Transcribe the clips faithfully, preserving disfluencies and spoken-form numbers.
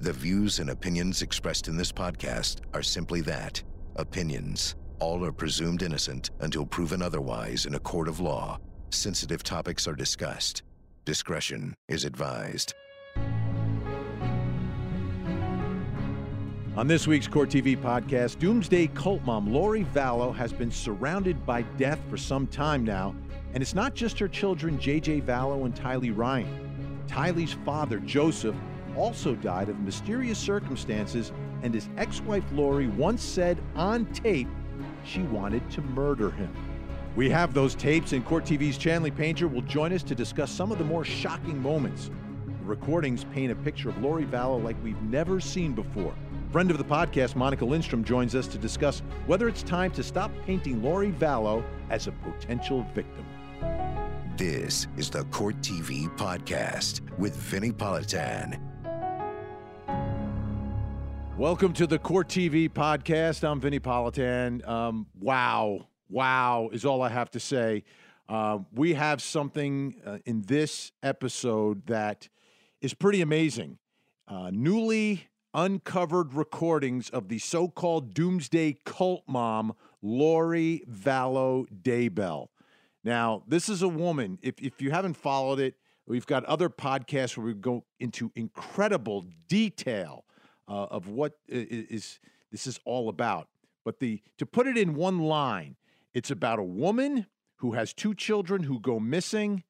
The views and opinions expressed in this podcast are simply that, opinions. All are presumed innocent until proven otherwise in a court of law. Sensitive topics are discussed. Discretion is advised. On this week's Court T V podcast, doomsday cult mom Lori Vallow has been surrounded by death for some time now, and it's not just her children J J. Vallow and Tylee Ryan. Tylee's father, Joseph, also died of mysterious circumstances, and his ex-wife Lori once said on tape she wanted to murder him. We have those tapes, and Court T V's Chanley Painter will join us to discuss some of the more shocking moments. The recordings paint a picture of Lori Vallow like we've never seen before. Friend of the podcast, Monica Lindstrom, joins us to discuss whether it's time to stop painting Lori Vallow as a potential victim. This is the Court T V podcast with Vinny Politan. Welcome to the Court T V podcast. I'm Vinny Politan. Um, wow, wow is all I have to say. Uh, we have something uh, in this episode that is pretty amazing. Uh, newly uncovered recordings of the so-called doomsday cult mom, Lori Vallow Daybell. Now, this is a woman, if, if you haven't followed it, we've got other podcasts where we go into incredible detail uh, of what is, is this is all about. But the to put it in one line, it's about a woman who has two children who go missing.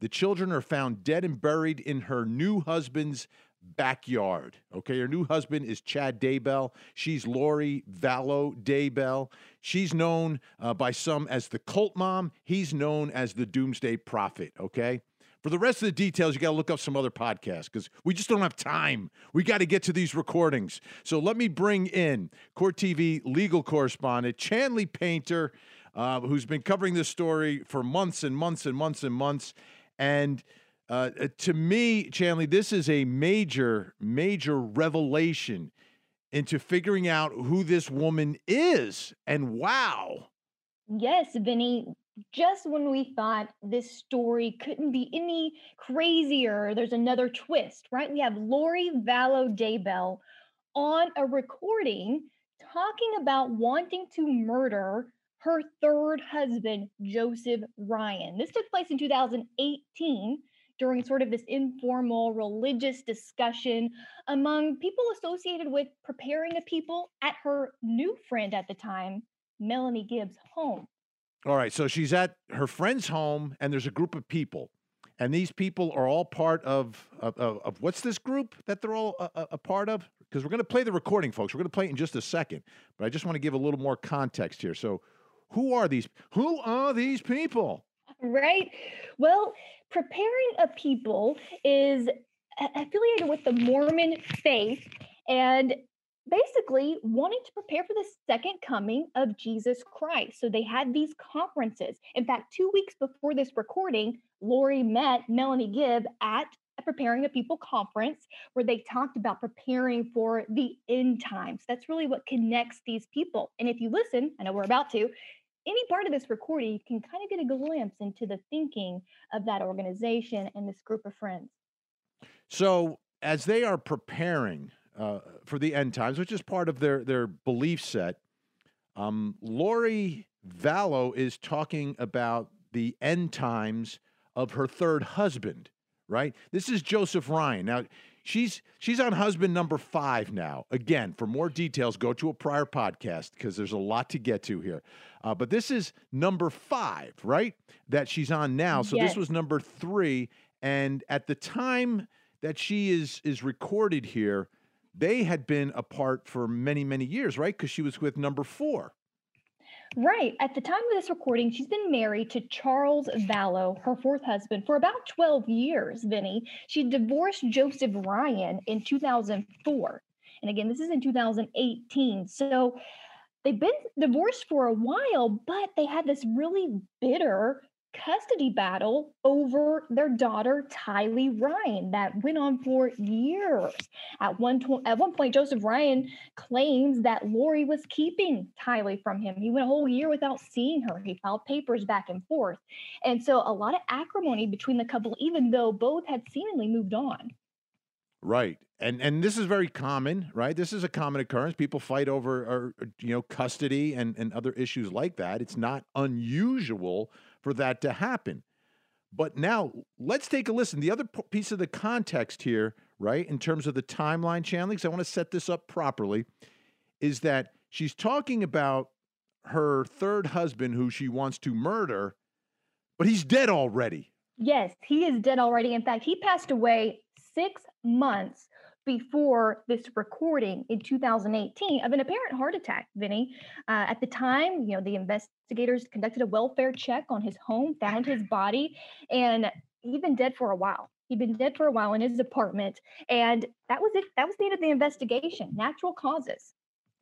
The children are found dead and buried in her new husband's backyard. Okay, her new husband is Chad Daybell. She's Lori Vallow Daybell. She's known uh, by some as the cult mom. He's known as the doomsday prophet. Okay, for the rest of the details, you got to look up some other podcasts because we just don't have time. We got to get to these recordings. So let me bring in Court T V legal correspondent Chanley Painter, uh, who's been covering this story for months and months and months and months, and Uh, to me, Chanley, this is a major, major revelation into figuring out who this woman is. And wow. Yes, Vinny, just when we thought this story couldn't be any crazier, there's another twist, right? We have Lori Vallow Daybell on a recording talking about wanting to murder her third husband, Joseph Ryan. This took place in two thousand eighteen. During sort of this informal religious discussion among people associated with Preparing a People at her new friend at the time, Melanie Gibb's home. All right, so she's at her friend's home, and there's a group of people. And these people are all part of, of, of, of what's this group that they're all a, a part of? Because we're going to play the recording, folks. We're going to play it in just a second. But I just want to give a little more context here. So who are these? Who are these people? Right? Well, Preparing a People is affiliated with the Mormon faith and basically wanting to prepare for the second coming of Jesus Christ. So they had these conferences. In fact, two weeks before this recording, Lori met Melanie Gibb at a Preparing a People conference where they talked about preparing for the end times. That's really what connects these people. And if you listen, I know we're about to, any part of this recording, you can kind of get a glimpse into the thinking of that organization and this group of friends. So as they are preparing uh, for the end times, which is part of their, their belief set, um, Lori Vallow is talking about the end times of her third husband, right? This is Joseph Ryan. Now, she's she's on husband number five now. Again, for more details, go to a prior podcast because there's a lot to get to here. Uh, but this is number five, right, that she's on now. So yes. This was number three. And at the time that she is is recorded here, they had been apart for many, many years, right, because she was with number four. Right. At the time of this recording, she's been married to Charles Vallow, her fourth husband, for about twelve years, Vinny. She divorced Joseph Ryan in two thousand four. And again, this is in two thousand eighteen. So they've been divorced for a while, but they had this really bitter custody battle over their daughter, Tylee Ryan, that went on for years. At one, at one point, Joseph Ryan claims that Lori was keeping Tylee from him. He went a whole year without seeing her. He filed papers back and forth. And so a lot of acrimony between the couple, even though both had seemingly moved on. Right. and and this is very common, right? This is a common occurrence. People fight over, or, you know, custody and, and other issues like that. It's not unusual for that to happen. But now let's take a listen. The other p- piece of the context here, right, in terms of the timeline, Chanley, because I want to set this up properly, is that she's talking about her third husband who she wants to murder, but he's dead already. Yes, he is dead already. In fact, he passed away six months before this recording in two thousand eighteen of an apparent heart attack, Vinny. Uh, at the time, you know, the investigators conducted a welfare check on his home, found his body, and he'd been dead for a while. He'd been dead for a while in his apartment, and that was it. That was the end of the investigation, natural causes.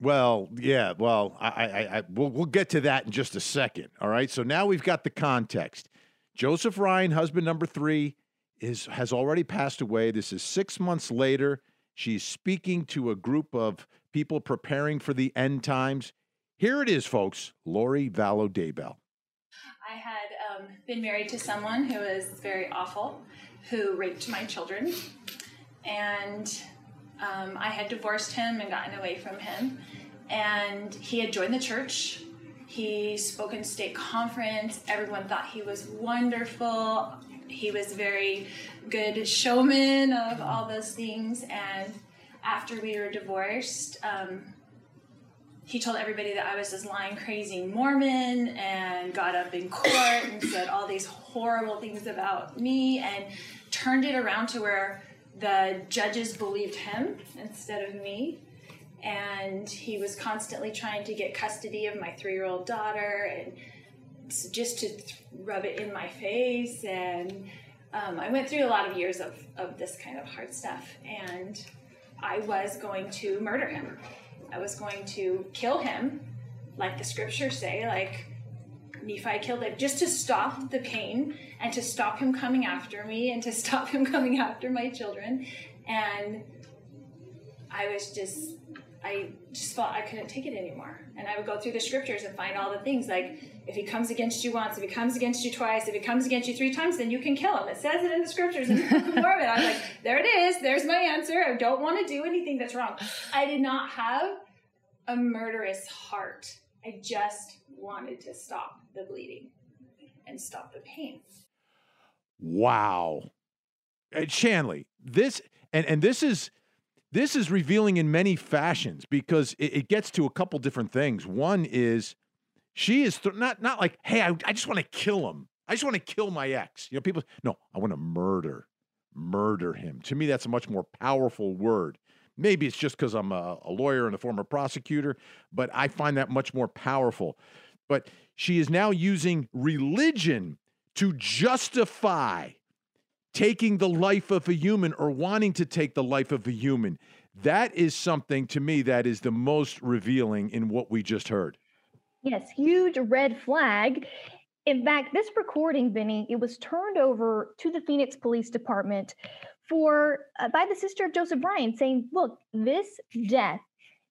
Well, yeah, well, I, I, I we'll, we'll get to that in just a second, all right? So now we've got the context. Joseph Ryan, husband number three, is has already passed away. This is six months later. She's speaking to a group of people preparing for the end times. Here it is, folks. Lori Vallow Daybell. I had um, been married to someone who is very awful, who raped my children. And um, I had divorced him and gotten away from him. And he had joined the church. He spoke in state conference. Everyone thought he was wonderful. He was very good showman of all those things. And after we were divorced, um, he told everybody that I was this lying, crazy Mormon, and got up in court and said all these horrible things about me and turned it around to where the judges believed him instead of me. And he was constantly trying to get custody of my three-year-old daughter, and just to rub it in my face. And um, I went through a lot of years of, of this kind of hard stuff, and I was going to murder him. I was going to kill him, like the scriptures say, like Nephi killed him, just to stop the pain and to stop him coming after me and to stop him coming after my children. And I was just, I just felt I couldn't take it anymore. And I would go through the scriptures and find all the things, like, if he comes against you once, if he comes against you twice, if he comes against you three times, then you can kill him. It says it in the scriptures in the Book of Mormon. I was like, there it is. There's my answer. I don't want to do anything that's wrong. I did not have a murderous heart. I just wanted to stop the bleeding and stop the pain. Wow. And Chanley, this, and, and this is, This is revealing in many fashions, because it, it gets to a couple different things. One is she is th- not not like, hey, I, I just want to kill him. I just want to kill my ex. You know, people, no, I want to murder, murder him. To me, that's a much more powerful word. Maybe it's just because I'm a, a lawyer and a former prosecutor, but I find that much more powerful. But she is now using religion to justify taking the life of a human, or wanting to take the life of a human. That is something, to me, that is the most revealing in what we just heard. Yes, huge red flag. In fact, this recording, Vinny, it was turned over to the Phoenix Police Department for uh, by the sister of Joseph Ryan, saying, look, this death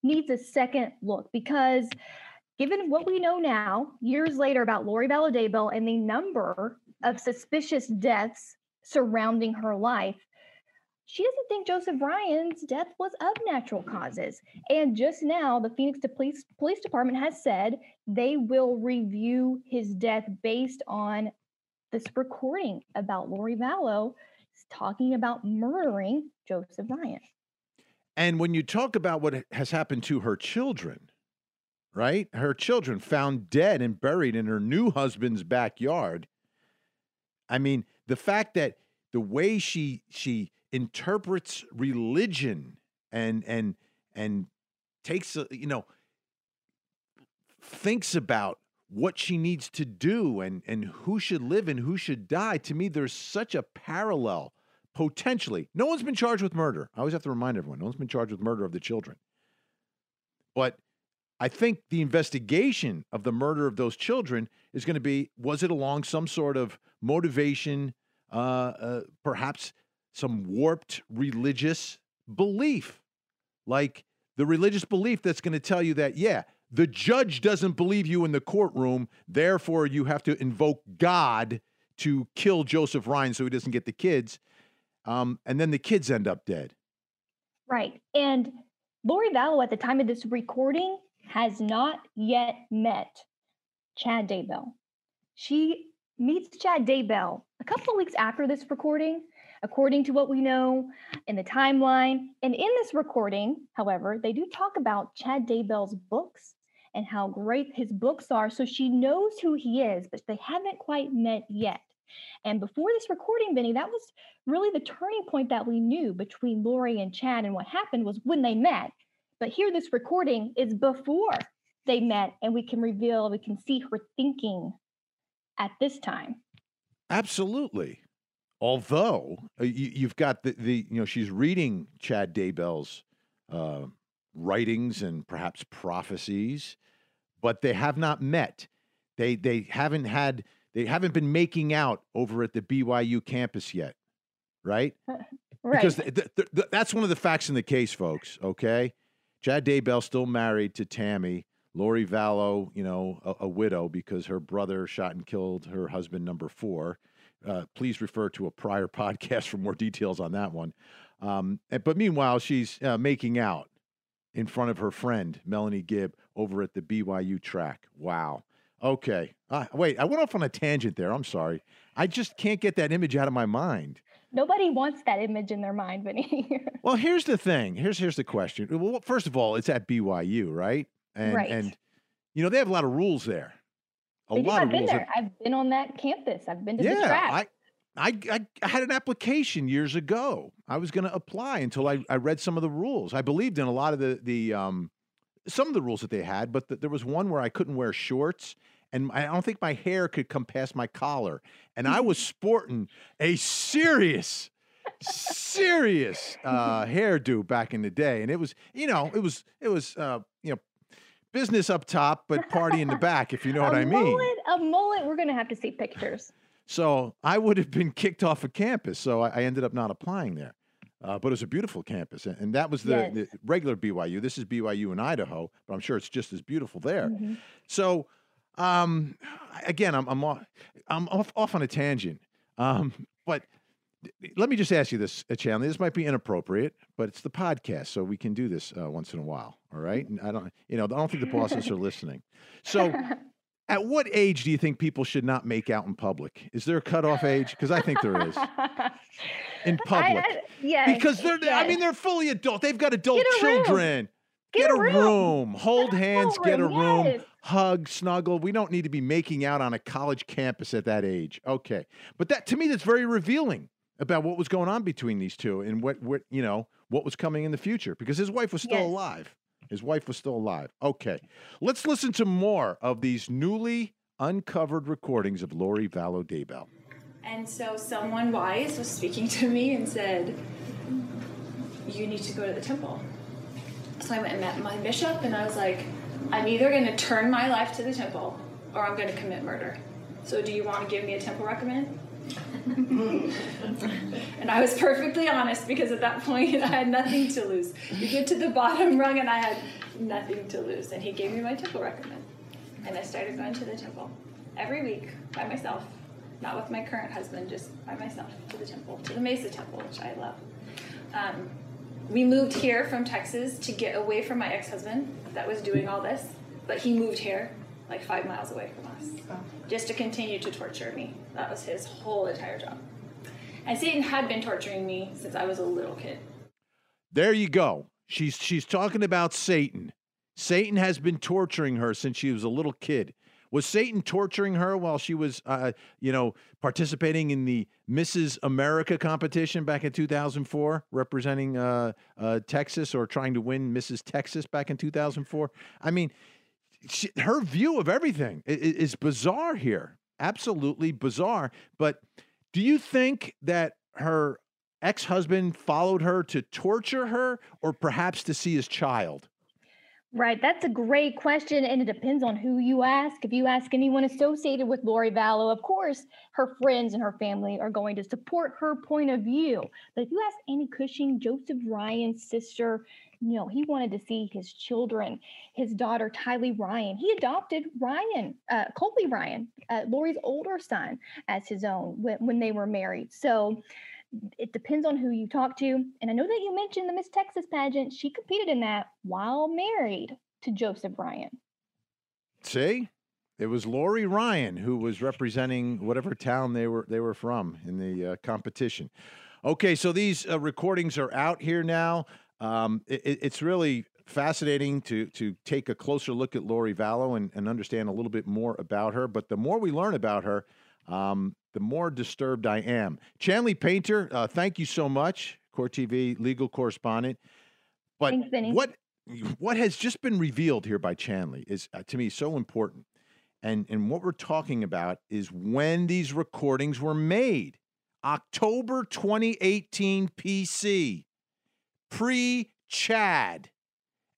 needs a second look, because given what we know now, years later, about Lori Vallow Daybell and the number of suspicious deaths surrounding her life, she doesn't think Joseph Ryan's death was of natural causes. And just now, the Phoenix Police Police Department has said they will review his death based on this recording about Lori Vallow talking about murdering Joseph Ryan. And when you talk about what has happened to her children, right? Her children found dead and buried in her new husband's backyard. I mean, the fact that the way she she interprets religion and and and takes a, you know thinks about what she needs to do and and who should live and who should die, to me there's such a parallel potentially. No one's been charged with murder. I always have to remind everyone, no one's been charged with murder of the children. But I think the investigation of the murder of those children is going to be, was it along some sort of motivation, uh, uh, perhaps some warped religious belief, like the religious belief that's going to tell you that, yeah, the judge doesn't believe you in the courtroom, therefore you have to invoke God to kill Joseph Ryan so he doesn't get the kids, um, and then the kids end up dead. Right. And Lori Vallow, at the time of this recording, has not yet met Chad Daybell. She meets Chad Daybell a couple of weeks after this recording, according to what we know in the timeline. And in this recording, however, they do talk about Chad Daybell's books and how great his books are. So she knows who he is, but they haven't quite met yet. And before this recording, Vinny, that was really the turning point that we knew between Lori and Chad, and what happened was when they met. But here, this recording is before they met, and we can reveal, we can see her thinking at this time. Absolutely. Although uh, you, you've got the, the, you know, she's reading Chad Daybell's uh, writings and perhaps prophecies, but they have not met. They, they haven't had... They haven't been making out over at the B Y U campus yet, right? Right. Because th th th that's one of the facts in the case, folks, okay? Chad Daybell still married to Tammy. Lori Vallow, you know, a, a widow because her brother shot and killed her husband, number four. Uh, please refer to a prior podcast for more details on that one. Um, and, but meanwhile, she's uh, making out in front of her friend, Melanie Gibb, over at the B Y U track. Wow. Okay. Uh, wait, I went off on a tangent there. I'm sorry. I just can't get that image out of my mind. Nobody wants that image in their mind, Vinny. Well, here's the thing. Here's here's the question. Well, first of all, it's at B Y U, right? And, right. And, you know, they have a lot of rules there. A lot I've of been rules. There. I've been on that campus. I've been to yeah, the track. I, I, I had an application years ago. I was going to apply until I, I read some of the rules. I believed in a lot of the, the um, some of the rules that they had, but the, there was one where I couldn't wear shorts. And I don't think my hair could come past my collar. And I was sporting a serious, serious uh, hairdo back in the day. And it was, you know, it was, it was, uh, you know, business up top, but party in the back, if you know what I mean. Mullet, a mullet. We're going to have to see pictures. So I would have been kicked off of campus. So I, I ended up not applying there. Uh, but it was a beautiful campus, and, and that was the, yes. the regular B Y U. This is B Y U in Idaho, but I'm sure it's just as beautiful there. Mm-hmm. So... Um, again, I'm, I'm, off, I'm off, off on a tangent. Um, but let me just ask you this, Chanley, this might be inappropriate, but it's the podcast. So we can do this uh, once in a while. All right. And I don't, you know, I don't think the bosses are listening. So at what age do you think people should not make out in public? Is there a cutoff age? Cause I think there is in public. I, I, yes, because they're, yes. I mean, they're fully adult. They've got adult children. Room. Get, get a room, room. hold get hands, room. get a room, yes. hug, snuggle. We don't need to be making out on a college campus at that age. Okay. But that, to me, that's very revealing about what was going on between these two and what, what you know, what was coming in the future, because his wife was still yes. alive. His wife was still alive. Okay. Let's listen to more of these newly uncovered recordings of Lori Vallow Daybell. And so someone wise was speaking to me and said, you need to go to the temple. So I went and met my bishop, and I was like, I'm either going to turn my life to the temple, or I'm going to commit murder. So do you want to give me a temple recommend? And I was perfectly honest, because at that point, I had nothing to lose. You get to the bottom rung, and I had nothing to lose. And he gave me my temple recommend. And I started going to the temple every week by myself, not with my current husband, just by myself, to the temple, to the Mesa temple, which I love. Um, We moved here from Texas to get away from my ex-husband that was doing all this, but he moved here like five miles away from us oh. just to continue to torture me. That was his whole entire job. And Satan had been torturing me since I was a little kid. There you go. She's, she's talking about Satan. Satan has been torturing her since she was a little kid. Was Satan torturing her while she was, uh, you know, participating in the Missus America competition back in two thousand four, representing uh, uh, Texas, or trying to win Missus Texas back in two thousand four? I mean, she, her view of everything is, is bizarre here. Absolutely bizarre. But do you think that her ex-husband followed her to torture her, or perhaps to see his child? Right. That's a great question. And it depends on who you ask. If you ask anyone associated with Lori Vallow, of course, her friends and her family are going to support her point of view. But if you ask Annie Cushing, Joseph Ryan's sister, you know, he wanted to see his children, his daughter, Tylee Ryan. He adopted Ryan, uh, Colby Ryan, uh, Lori's older son, as his own when, when they were married. So it depends on who you talk to. And I know that you mentioned the Miss Texas pageant. She competed in that while married to Joseph Ryan. See, it was Lori Ryan who was representing whatever town they were they were from in the uh, competition. Okay, so these uh, recordings are out here now. Um, it, it's really fascinating to to take a closer look at Lori Vallow and, and understand a little bit more about her. But the more we learn about her, um, the more disturbed I am. Chanley Painter, uh, thank you so much, Court T V legal correspondent. But Thanks, Vinny. what what has just been revealed here by Chanley is uh, to me so important. And and what we're talking about is when these recordings were made. October twenty eighteen P C, pre-Chad.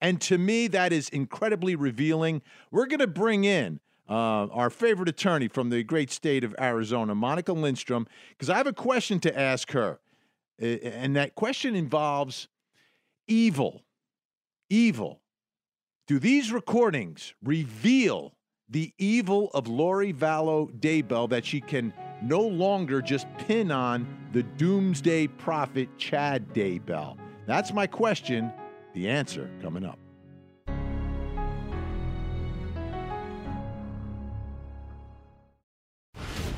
And to me, that is incredibly revealing. We're going to bring in uh, our favorite attorney from the great state of Arizona, Monica Lindstrom, because I have a question to ask her. And that question involves evil. Evil. Do these recordings reveal the evil of Lori Vallow Daybell that she can no longer just pin on the doomsday prophet Chad Daybell? That's my question. The answer coming up.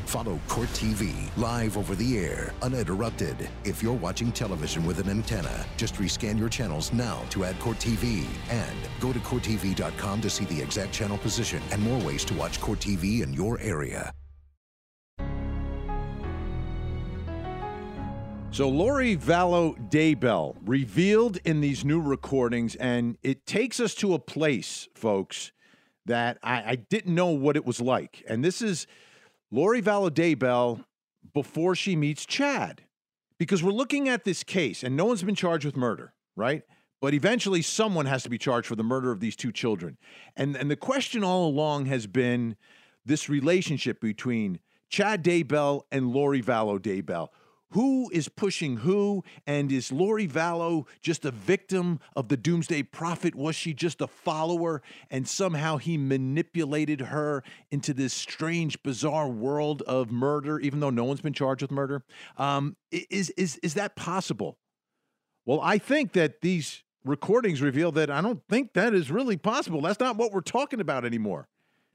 Follow Court T V live over the air, uninterrupted. If you're watching television with an antenna, just rescan your channels now to add Court T V. And go to Court T V dot com to see the exact channel position and more ways to watch Court T V in your area. So Lori Vallow Daybell revealed in these new recordings, and it takes us to a place, folks, that I, I didn't know what it was like. And this is Lori Vallow Daybell before she meets Chad, because we're looking at this case, and no one's been charged with murder, right? But eventually someone has to be charged for the murder of these two children. And, and the question all along has been this relationship between Chad Daybell and Lori Vallow Daybell. Who is pushing who? And is Lori Vallow just a victim of the doomsday prophet? Was she just a follower? And somehow he manipulated her into this strange, bizarre world of murder, even though no one's been charged with murder. Um, is, is, is that possible? Well, I think that these recordings reveal that I don't think that is really possible. That's not what we're talking about anymore.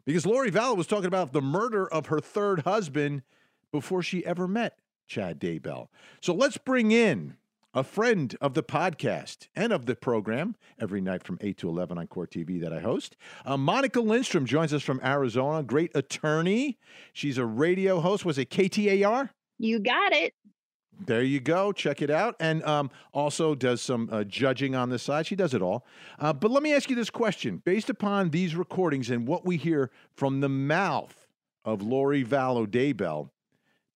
Because Lori Vallow was talking about the murder of her third husband before she ever met Chad Daybell. So let's bring in a friend of the podcast and of the program every night from eight to eleven on Court T V that I host. Uh, Monica Lindstrom joins us from Arizona, great attorney. She's a radio host. Was it K T A R? You got it. There you go. Check it out. And um, also does some uh, judging on the side. She does it all. Uh, but let me ask you this question. Based upon these recordings and what we hear from the mouth of Lori Vallow Daybell,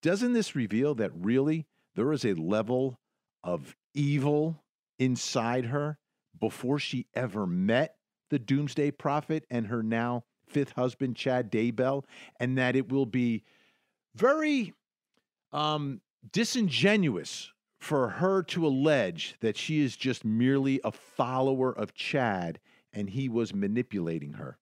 doesn't this reveal that really there is a level of evil inside her before she ever met the doomsday prophet and her now fifth husband, Chad Daybell, and that it will be very um, disingenuous for her to allege that she is just merely a follower of Chad and he was manipulating her?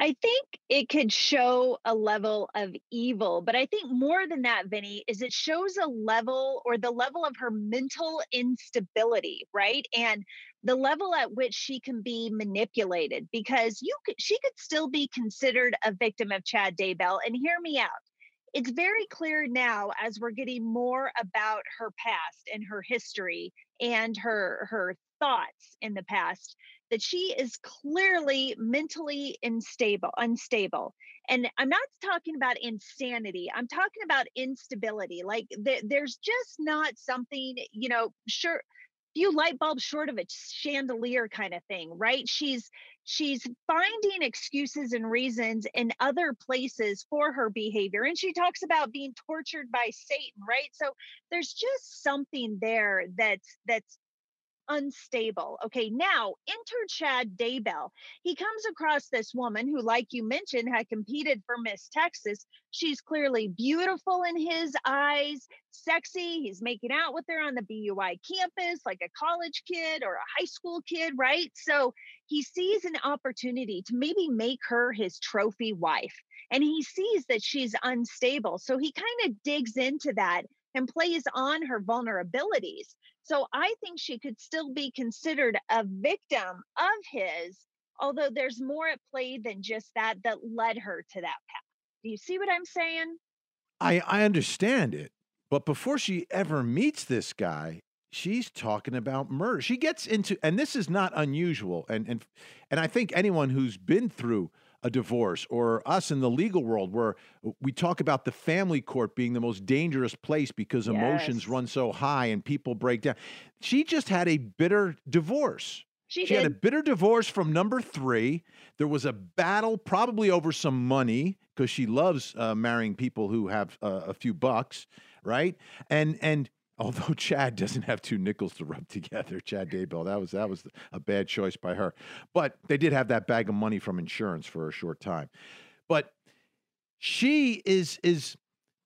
I think it could show a level of evil, but I think more than that, Vinny, is it shows a level or the level of her mental instability, right? And the level at which she can be manipulated, because you could, she could still be considered a victim of Chad Daybell. And hear me out. It's very clear now as we're getting more about her past and her history and her her thoughts in the past that she is clearly mentally unstable, unstable. And I'm not talking about insanity. I'm talking about instability. Like th- there's just not something, you know, sure, few light bulbs short of a chandelier kind of thing, right? She's she's finding excuses and reasons in other places for her behavior. And she talks about being tortured by Satan, right? So there's just something there that's that's unstable. Okay, now enter Chad Daybell. He comes across this woman who, like you mentioned, had competed for Miss Texas. She's clearly beautiful in his eyes, sexy. He's making out with her on the B Y U campus like a college kid or a high school kid, right? So he sees an opportunity to maybe make her his trophy wife. And he sees that she's unstable. So he kind of digs into that and plays on her vulnerabilities. So I think she could still be considered a victim of his, although there's more at play than just that that led her to that path. Do you see what I'm saying? I, I understand it. But before she ever meets this guy, she's talking about murder. She gets into, and this is not unusual. And, and, and I think anyone who's been through a divorce, or us in the legal world where we talk about the family court being the most dangerous place because yes. emotions run so high and people break down. She just had a bitter divorce. She, she had a bitter divorce from number three. There was a battle probably over some money because she loves uh, marrying people who have uh, a few bucks, right? And and although Chad doesn't have two nickels to rub together, Chad Daybell, that was that was a bad choice by her. But they did have that bag of money from insurance for a short time. But she is is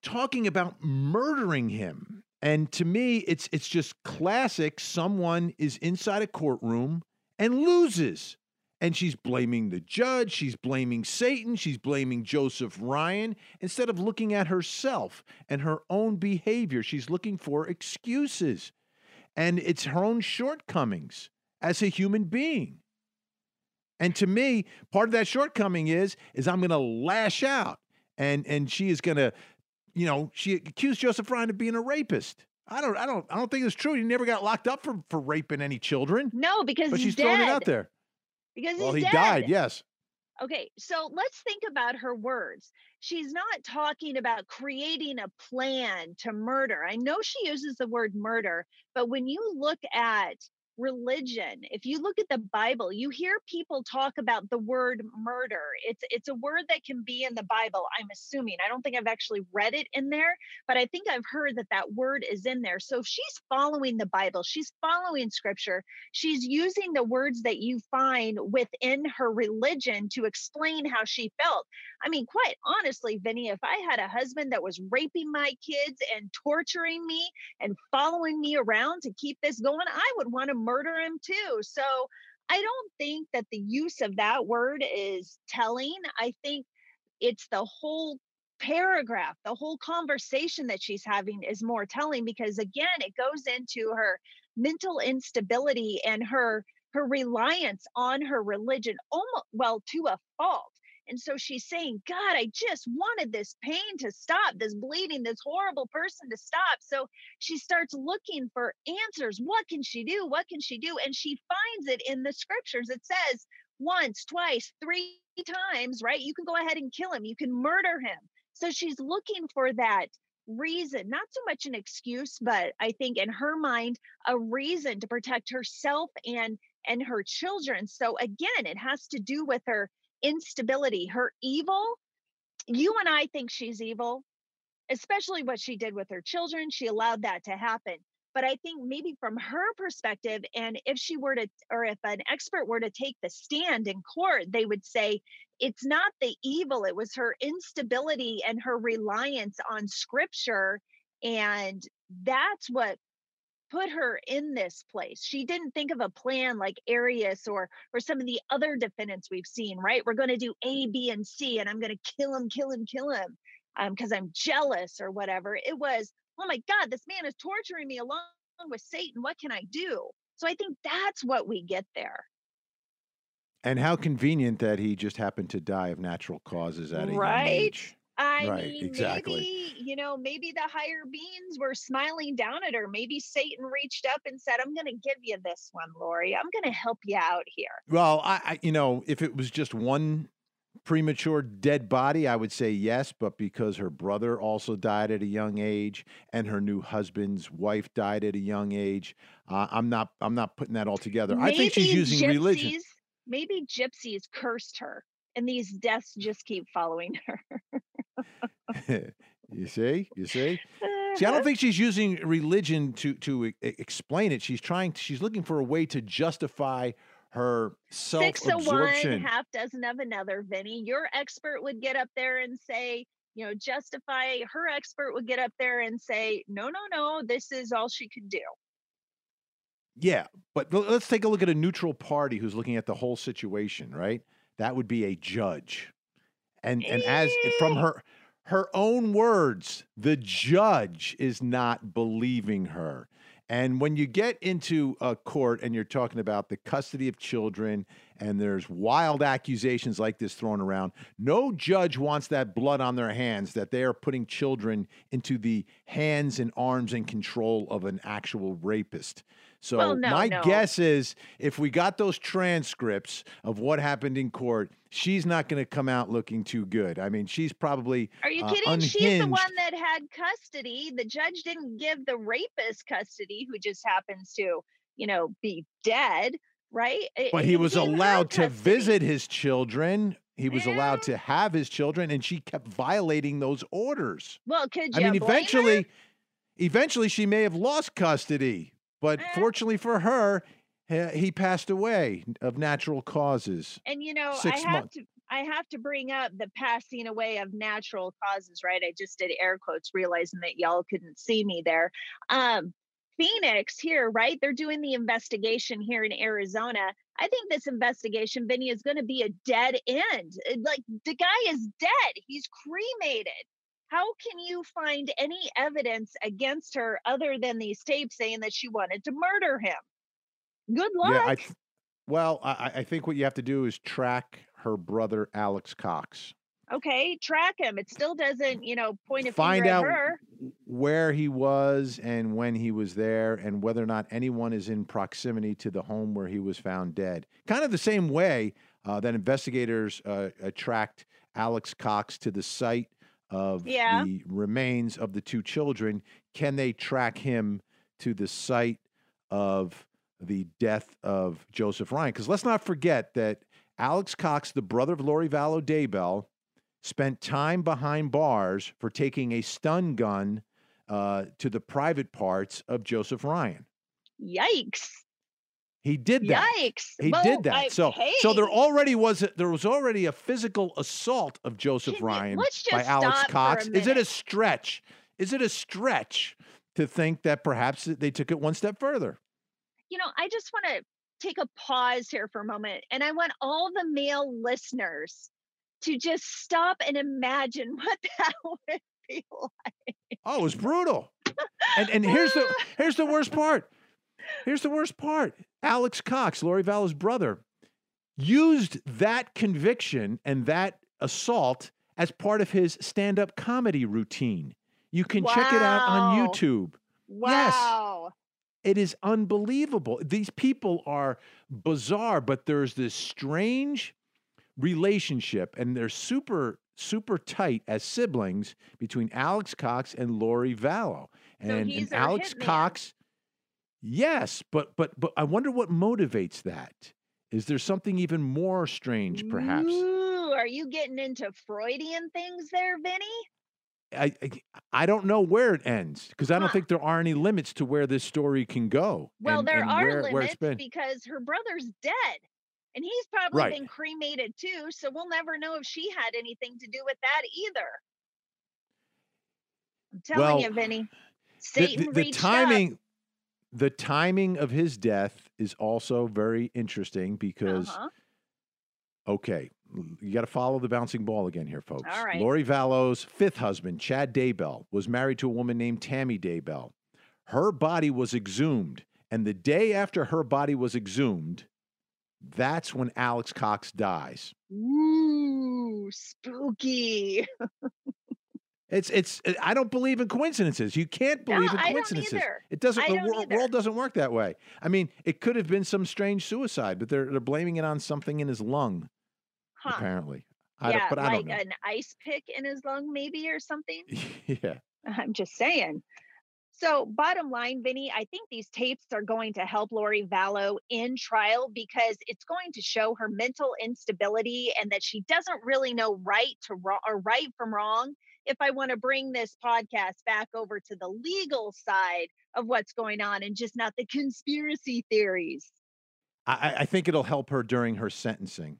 talking about murdering him. And to me, it's it's just classic. Someone is inside a courtroom and loses. And she's blaming the judge, she's blaming Satan, she's blaming Joseph Ryan. Instead of looking at herself and her own behavior, she's looking for excuses. And it's her own shortcomings as a human being. And to me, part of that shortcoming is, is I'm going to lash out. And, and she is going to, you know, she accused Joseph Ryan of being a rapist. I don't, I don't, I don't think it's true. He never got locked up for, for raping any children. No, because but he's she's dead. Throwing it out there. Because well, he's he dead. died, yes. Okay, so let's think about her words. She's not talking about creating a plan to murder. I know she uses the word murder, but when you look at religion, if you look at the Bible, you hear people talk about the word murder. It's it's a word that can be in the Bible, I'm assuming. I don't think I've actually read it in there, but I think I've heard that that word is in there. So she's following the Bible. She's following scripture. She's using the words that you find within her religion to explain how she felt. I mean, quite honestly, Vinny, if I had a husband that was raping my kids and torturing me and following me around to keep this going, I would want to murder him too. So I don't think that the use of that word is telling. I think it's the whole paragraph, the whole conversation that she's having is more telling, because again, it goes into her mental instability and her, her reliance on her religion, almost, well, to a fault. And so she's saying, God, I just wanted this pain to stop, this bleeding, this horrible person to stop. So she starts looking for answers. What can she do? What can she do? And she finds it in the scriptures. It says once, twice, three times, right? You can go ahead and kill him. You can murder him. So she's looking for that reason, not so much an excuse, but I think in her mind, a reason to protect herself and, and her children. So again, it has to do with her instability, her evil. You and I think she's evil, especially what she did with her children. She allowed that to happen. But I think maybe from her perspective, and if she were to, or if an expert were to take the stand in court, they would say it's not the evil, it was her instability and her reliance on scripture. And that's what put her in this place. She didn't think of a plan like Arius or or some of the other defendants we've seen, right? We're going to do A, B, and C, and I'm going to kill him, kill him, kill him um, because I'm jealous or whatever. It was, oh my God, this man is torturing me along with Satan. What can I do? So I think that's what we get there. And how convenient that he just happened to die of natural causes at a right? young age. I right, mean, exactly. maybe, you know, maybe the higher beings were smiling down at her. Maybe Satan reached up and said, I'm going to give you this one, Lori. I'm going to help you out here. Well, I, I, you know, if it was just one premature dead body, I would say yes. But because her brother also died at a young age and her new husband's wife died at a young age, uh, I'm not, I'm not putting that all together. Maybe I think she's using gypsies, religion. Maybe gypsies cursed her and these deaths just keep following her. You see, you see, see, I don't think she's using religion to, to e explain it. She's trying, to, she's looking for a way to justify her self-absorption. Six of one, half dozen of another, Vinny. Your expert would get up there and say, you know, justify, her expert would get up there and say, no, no, no, this is all she could do. Yeah. But let's take a look at a neutral party who's looking at the whole situation, right? That would be a judge. And, and as from her, her own words, the judge is not believing her. And when you get into a court and you're talking about the custody of children and there's wild accusations like this thrown around, no judge wants that blood on their hands that they are putting children into the hands and arms and control of an actual rapist. So well, no, my no. guess is if we got those transcripts of what happened in court, she's not going to come out looking too good. I mean, she's probably Are you uh, kidding? Unhinged. She's the one that had custody. The judge didn't give the rapist custody, who just happens to, you know, be dead, right? But he was allowed to visit his children. He was yeah. allowed to have his children, and she kept violating those orders. Well, could you I mean, blame eventually, her? eventually she may have lost custody. But fortunately for her, he passed away of natural causes. And, you know, I have to, I have to bring up the passing away of natural causes, right? I just did air quotes, realizing that y'all couldn't see me there. Um, Phoenix here, right? They're doing the investigation here in Arizona. I think this investigation, Vinny, is going to be a dead end. Like, the guy is dead. He's cremated. How can you find any evidence against her other than these tapes saying that she wanted to murder him? Good luck. Yeah, I th well, I, I think what you have to do is track her brother, Alex Cox. Okay, track him. It still doesn't, you know, point a finger at her. Find out where he was and when he was there and whether or not anyone is in proximity to the home where he was found dead. Kind of the same way uh, that investigators uh, tracked Alex Cox to the site of yeah. the remains of the two children. Can they track him to the site of the death of Joseph Ryan? Because let's not forget that Alex Cox, the brother of Lori Vallow Daybell, spent time behind bars for taking a stun gun uh, to the private parts of Joseph Ryan. Yikes. He did that. Yikes! He well, did that. I, so, hey. so there already was a, there was already a physical assault of Joseph Can Ryan we, by Alex Cox. Is it a stretch? Is it a stretch to think that perhaps they took it one step further? You know, I just want to take a pause here for a moment, and I want all the male listeners to just stop and imagine what that would be like. Oh, it was brutal. and and here's the here's the worst part. Here's the worst part. Alex Cox, Lori Vallow's brother, used that conviction and that assault as part of his stand-up comedy routine. You can wow. check it out on YouTube. Wow. Yes. It is unbelievable. These people are bizarre, but there's this strange relationship, and they're super, super tight as siblings between Alex Cox and Lori Vallow. And, so and Alex Cox... Yes, but but but I wonder what motivates that. Is there something even more strange, perhaps? Ooh, are you getting into Freudian things there, Vinny? I I, I don't know where it ends, because huh. I don't think there are any limits to where this story can go. Well, and, there and are where, limits where because her brother's dead, and he's probably right. been cremated too. So we'll never know if she had anything to do with that either. I'm telling well, you, Vinny. Satan the, the, the reached timing. Up. The timing of his death is also very interesting because, uh-huh. okay, you got to follow the bouncing ball again here, folks. All right. Lori Vallow's fifth husband, Chad Daybell, was married to a woman named Tammy Daybell. Her body was exhumed, and the day after her body was exhumed, that's when Alex Cox dies. Ooh, spooky. It's, it's, I don't believe in coincidences. You can't believe no, in coincidences. I don't either. It doesn't, I the don't world, either. world doesn't work that way. I mean, it could have been some strange suicide, but they're, they're blaming it on something in his lung, huh. apparently. I yeah, don't, but like I don't know. An ice pick in his lung maybe or something? Yeah. I'm just saying. So bottom line, Vinny, I think these tapes are going to help Lori Vallow in trial because it's going to show her mental instability and that she doesn't really know right to wrong or right from wrong. If I want to bring this podcast back over to the legal side of what's going on and just not the conspiracy theories. I, I think it'll help her during her sentencing.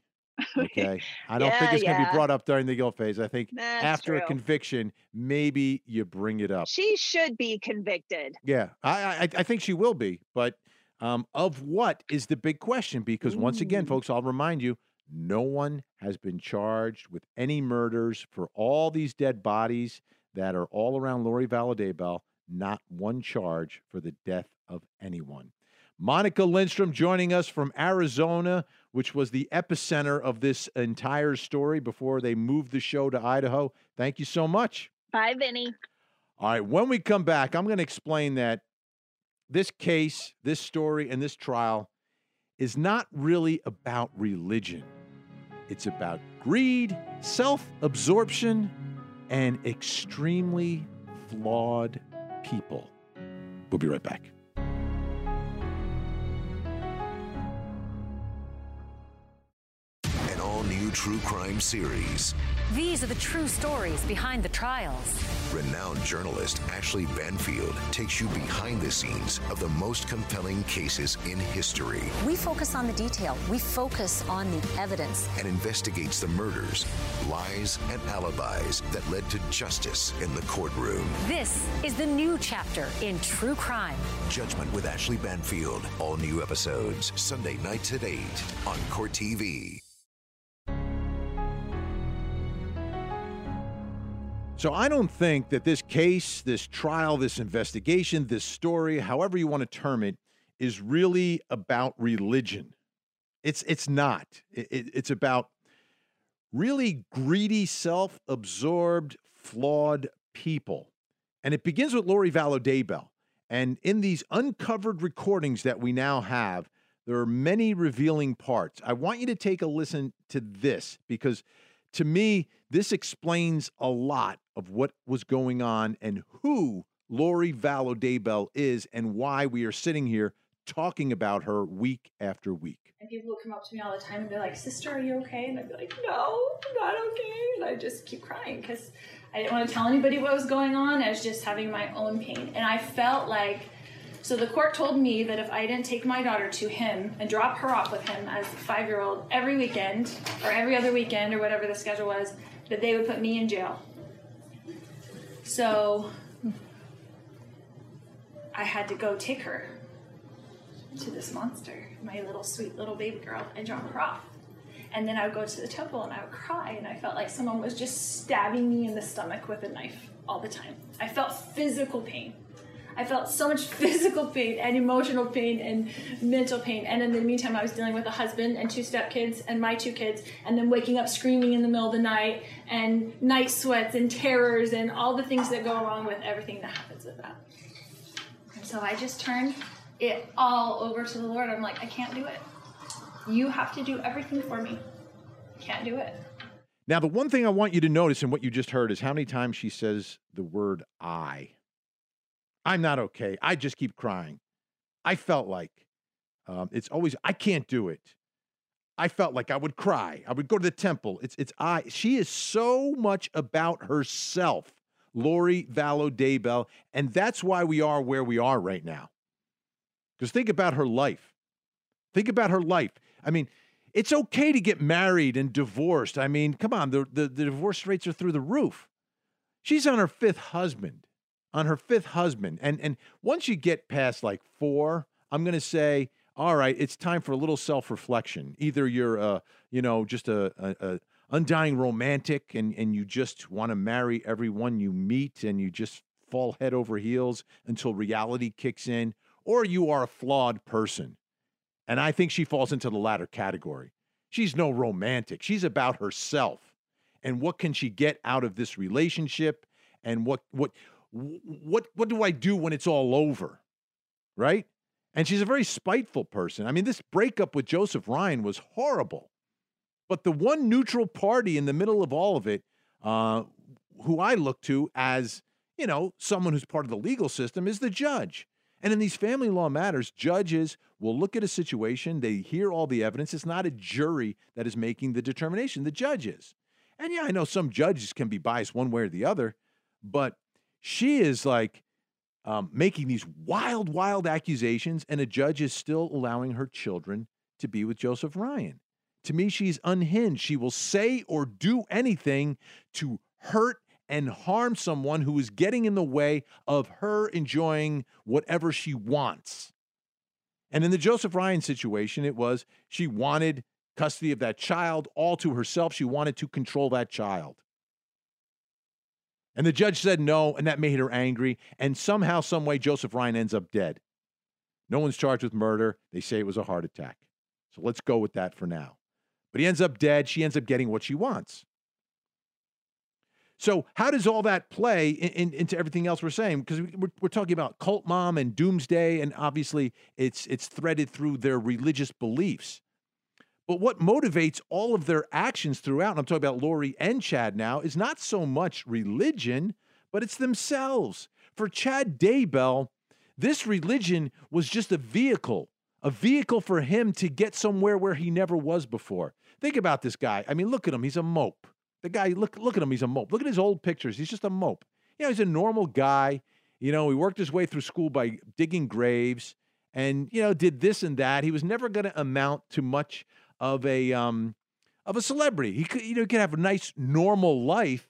Okay. I don't yeah, think it's yeah. going to be brought up during the guilt phase. I think That's after true. a conviction, maybe you bring it up. She should be convicted. Yeah. I, I, I think she will be, but um, of what is the big question? Because Ooh. once again, folks, I'll remind you, No one has been charged with any murders for all these dead bodies that are all around Lori Vallow Daybell. Not one charge for the death of anyone. Monica Lindstrom joining us from Arizona, which was the epicenter of this entire story before they moved the show to Idaho. Thank you so much. Bye, Vinny. All right, when we come back, I'm going to explain that this case, this story, and this trial is not really about religion. It's about greed, self-absorption, and extremely flawed people. We'll be right back. An all-new true crime series. These are the true stories behind the trials. Renowned journalist Ashley Banfield takes you behind the scenes of the most compelling cases in history. We focus on the detail. We focus on the evidence. And investigates the murders, lies, and alibis that led to justice in the courtroom. This is the new chapter in true crime. Judgment with Ashley Banfield. All new episodes, Sunday nights at eight on Court T V. So I don't think that this case, this trial, this investigation, this story, however you want to term it, is really about religion. It's it's not. It, it, it's about really greedy, self-absorbed, flawed people. And it begins with Lori Vallow Daybell. And in these uncovered recordings that we now have, there are many revealing parts. I want you to take a listen to this because, to me, this explains a lot of what was going on and who Lori Vallow Daybell is and why we are sitting here talking about her week after week. And people will come up to me all the time and be like, "Sister, are you okay?" And I'd be like, "No, I'm not okay." And I just keep crying because I didn't want to tell anybody what was going on. I was just having my own pain. And I felt like, so the court told me that if I didn't take my daughter to him and drop her off with him as a five-year-old every weekend or every other weekend or whatever the schedule was, that they would put me in jail. So I had to go take her to this monster, my little sweet little baby girl, and drop her off. And then I would go to the temple and I would cry, and I felt like someone was just stabbing me in the stomach with a knife all the time. I felt physical pain. I felt so much physical pain and emotional pain and mental pain. And in the meantime, I was dealing with a husband and two stepkids and my two kids, and then waking up screaming in the middle of the night and night sweats and terrors and all the things that go along with everything that happens with that. And so I just turned it all over to the Lord. I'm like, I can't do it. You have to do everything for me. I can't do it. Now, the one thing I want you to notice in what you just heard is how many times she says the word I. I'm not okay. I just keep crying. I felt like um, it's always, I can't do it. I felt like I would cry. I would go to the temple. It's, it's I. She is so much about herself, Lori Vallow Daybell, and that's why we are where we are right now. Because think about her life. Think about her life. I mean, it's okay to get married and divorced. I mean, come on, the, the, the divorce rates are through the roof. She's on her fifth husband. on her fifth husband. And and once you get past like four, I'm going to say, all right, it's time for a little self-reflection. Either you're, uh, you know, just a, a, a undying romantic and, and you just want to marry everyone you meet and you just fall head over heels until reality kicks in, or you are a flawed person. And I think she falls into the latter category. She's no romantic. She's about herself. And what can she get out of this relationship? And what what... What what do I do when it's all over, right? And she's a very spiteful person. I mean, this breakup with Joseph Ryan was horrible. But the one neutral party in the middle of all of it, uh, who I look to as, you know, someone who's part of the legal system, is the judge. And in these family law matters, judges will look at a situation. They hear all the evidence. It's not a jury that is making the determination. The judge is. And, yeah, I know some judges can be biased one way or the other, but she is like um, making these wild, wild accusations, and a judge is still allowing her children to be with Joseph Ryan. To me, she's unhinged. She will say or do anything to hurt and harm someone who is getting in the way of her enjoying whatever she wants. And in the Joseph Ryan situation, it was she wanted custody of that child all to herself. She wanted to control that child. And the judge said no, and that made her angry. And somehow, some way, Joseph Ryan ends up dead. No one's charged with murder. They say it was a heart attack. So let's go with that for now. But he ends up dead. She ends up getting what she wants. So how does all that play in, in, into everything else we're saying? Because we're, we're talking about cult mom and doomsday, and obviously it's, it's threaded through their religious beliefs. But what motivates all of their actions throughout, and I'm talking about Lori and Chad now, is not so much religion, but it's themselves. For Chad Daybell, this religion was just a vehicle, a vehicle for him to get somewhere where he never was before. Think about this guy. I mean, look at him. He's a mope. The guy, look, look at him. He's a mope. Look at his old pictures. He's just a mope. You know, he's a normal guy. You know, he worked his way through school by digging graves and, you know, did this and that. He was never going to amount to much of a, um, of a celebrity. He could, you know, he could have a nice, normal life,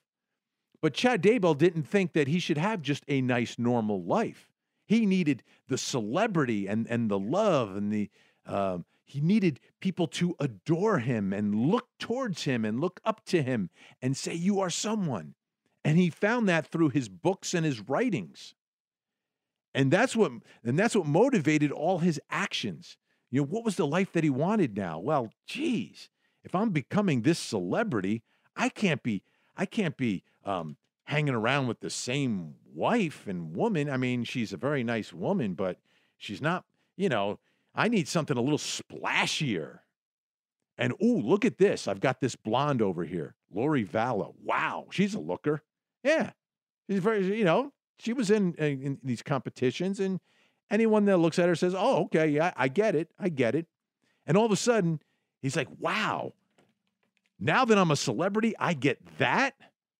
but Chad Daybell didn't think that he should have just a nice, normal life. He needed the celebrity and, and the love and the, um, he needed people to adore him and look towards him and look up to him and say, you are someone. And he found that through his books and his writings. And that's what, and that's what motivated all his actions. You know, what was the life that he wanted now? Well, geez, if I'm becoming this celebrity, I can't be, I can't be um, hanging around with the same wife and woman. I mean, she's a very nice woman, but she's not, you know, I need something a little splashier. And, ooh, look at this. I've got this blonde over here, Lori Vallow. Wow, she's a looker. Yeah. She's very, you know, she was in, in, in these competitions, and anyone that looks at her says, oh, okay, yeah, I get it. I get it. And all of a sudden, he's like, wow, now that I'm a celebrity, I get that,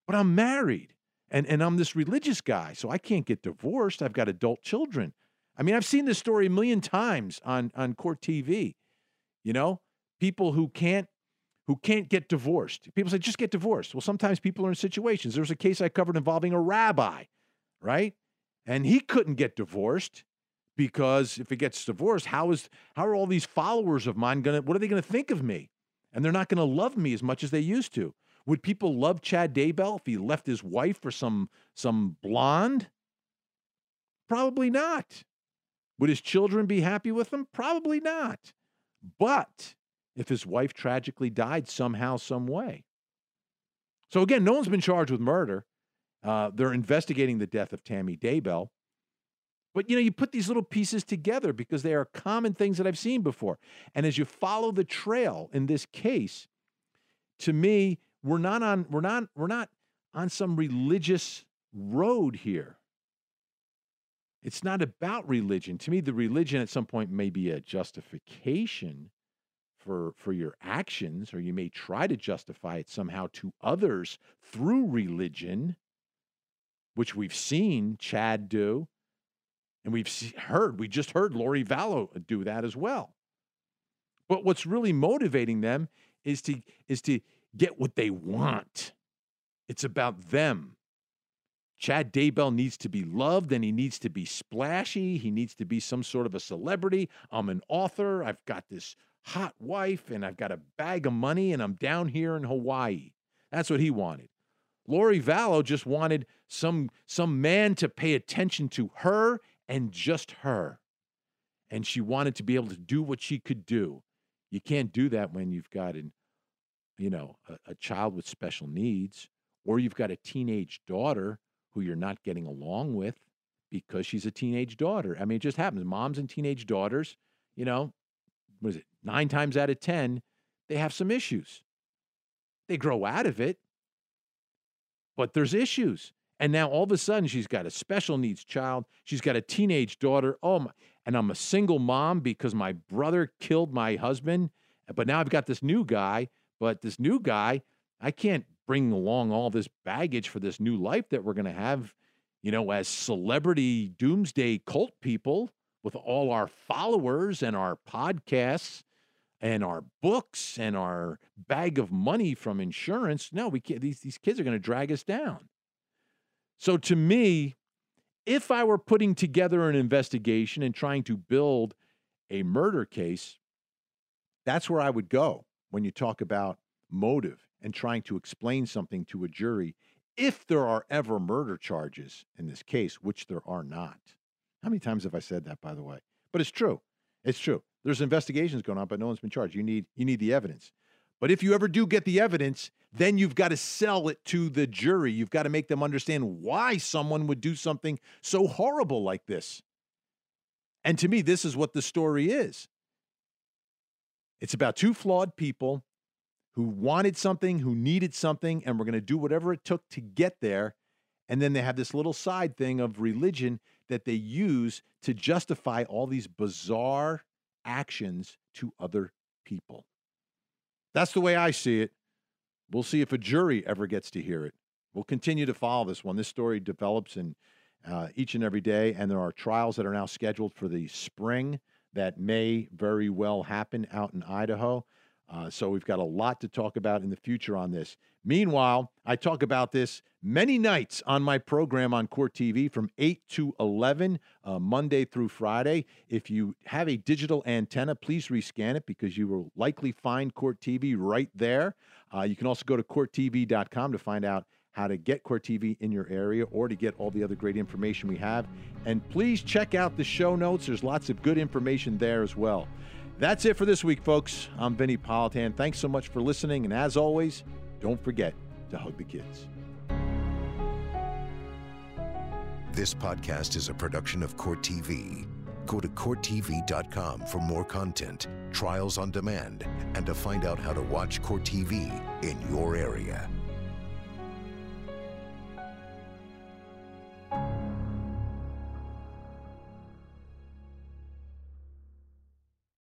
but I'm married, and, and I'm this religious guy, so I can't get divorced. I've got adult children. I mean, I've seen this story a million times on, on Court T V, you know, people who can't, who can't get divorced. People say, just get divorced. Well, sometimes people are in situations. There was a case I covered involving a rabbi, right? And he couldn't get divorced because if it gets divorced, how is, how are all these followers of mine going to, what are they going to think of me? And they're not going to love me as much as they used to. Would people love Chad Daybell if he left his wife for some, some blonde? Probably not. Would his children be happy with him? Probably not. But if his wife tragically died somehow, some way. So again, no one's been charged with murder. Uh, they're investigating the death of Tammy Daybell. But, you know, you put these little pieces together because they are common things that I've seen before. And as you follow the trail in this case, to me, we're not on, we're not, we're not on some religious road here. It's not about religion. To me, the religion at some point may be a justification for, for your actions, or you may try to justify it somehow to others through religion, which we've seen Chad do, and we've heard, we just heard Lori Vallow do that as well. But what's really motivating them is to, is to get what they want. It's about them. Chad Daybell needs to be loved, and he needs to be splashy. He needs to be some sort of a celebrity. I'm an author. I've got this hot wife, and I've got a bag of money, and I'm down here in Hawaii. That's what he wanted. Lori Vallow just wanted some, some man to pay attention to her and just her. And she wanted to be able to do what she could do. You can't do that when you've got an, you know, a, a child with special needs, or you've got a teenage daughter who you're not getting along with because she's a teenage daughter. I mean, it just happens. Moms and teenage daughters, you know, what is it? Nine times out of ten, they have some issues. They grow out of it, but there's issues. And now all of a sudden she's got a special needs child. She's got a teenage daughter. Oh my, and I'm a single mom because my brother killed my husband. But now I've got this new guy, but this new guy, I can't bring along all this baggage for this new life that we're going to have, you know, as celebrity doomsday cult people with all our followers and our podcasts and our books and our bag of money from insurance. No, we can't. These, these kids are going to drag us down. So to me, if I were putting together an investigation and trying to build a murder case, that's where I would go. when you talk about motive and trying to explain something to a jury, if there are ever murder charges in this case, which there are not. How many times have I said that, by the way? But it's true. It's true. There's investigations going on, but no one's been charged. You need, you need the evidence. But if you ever do get the evidence, then you've got to sell it to the jury. You've got to make them understand why someone would do something so horrible like this. And to me, this is what the story is. It's about two flawed people who wanted something, who needed something, and we're going to do whatever it took to get there. And then they have this little side thing of religion that they use to justify all these bizarre actions to other people. That's the way I see it. We'll see if a jury ever gets to hear it. We'll continue to follow this one. This story develops in, uh, each and every day, and there are trials that are now scheduled for the spring that may very well happen out in Idaho. Uh, so we've got a lot to talk about in the future on this. Meanwhile, I talk about this many nights on my program on Court T V from eight to eleven, uh, Monday through Friday. If you have a digital antenna, please rescan it because you will likely find Court T V right there. Uh, you can also go to Court T V dot com to find out how to get Court T V in your area or to get all the other great information we have. And please check out the show notes. There's lots of good information there as well. That's it for this week, folks. I'm Vinny Politan. Thanks so much for listening. And as always, don't forget to hug the kids. This podcast is a production of Court T V. Go to Court T V dot com for more content, trials on demand, and to find out how to watch Court T V in your area.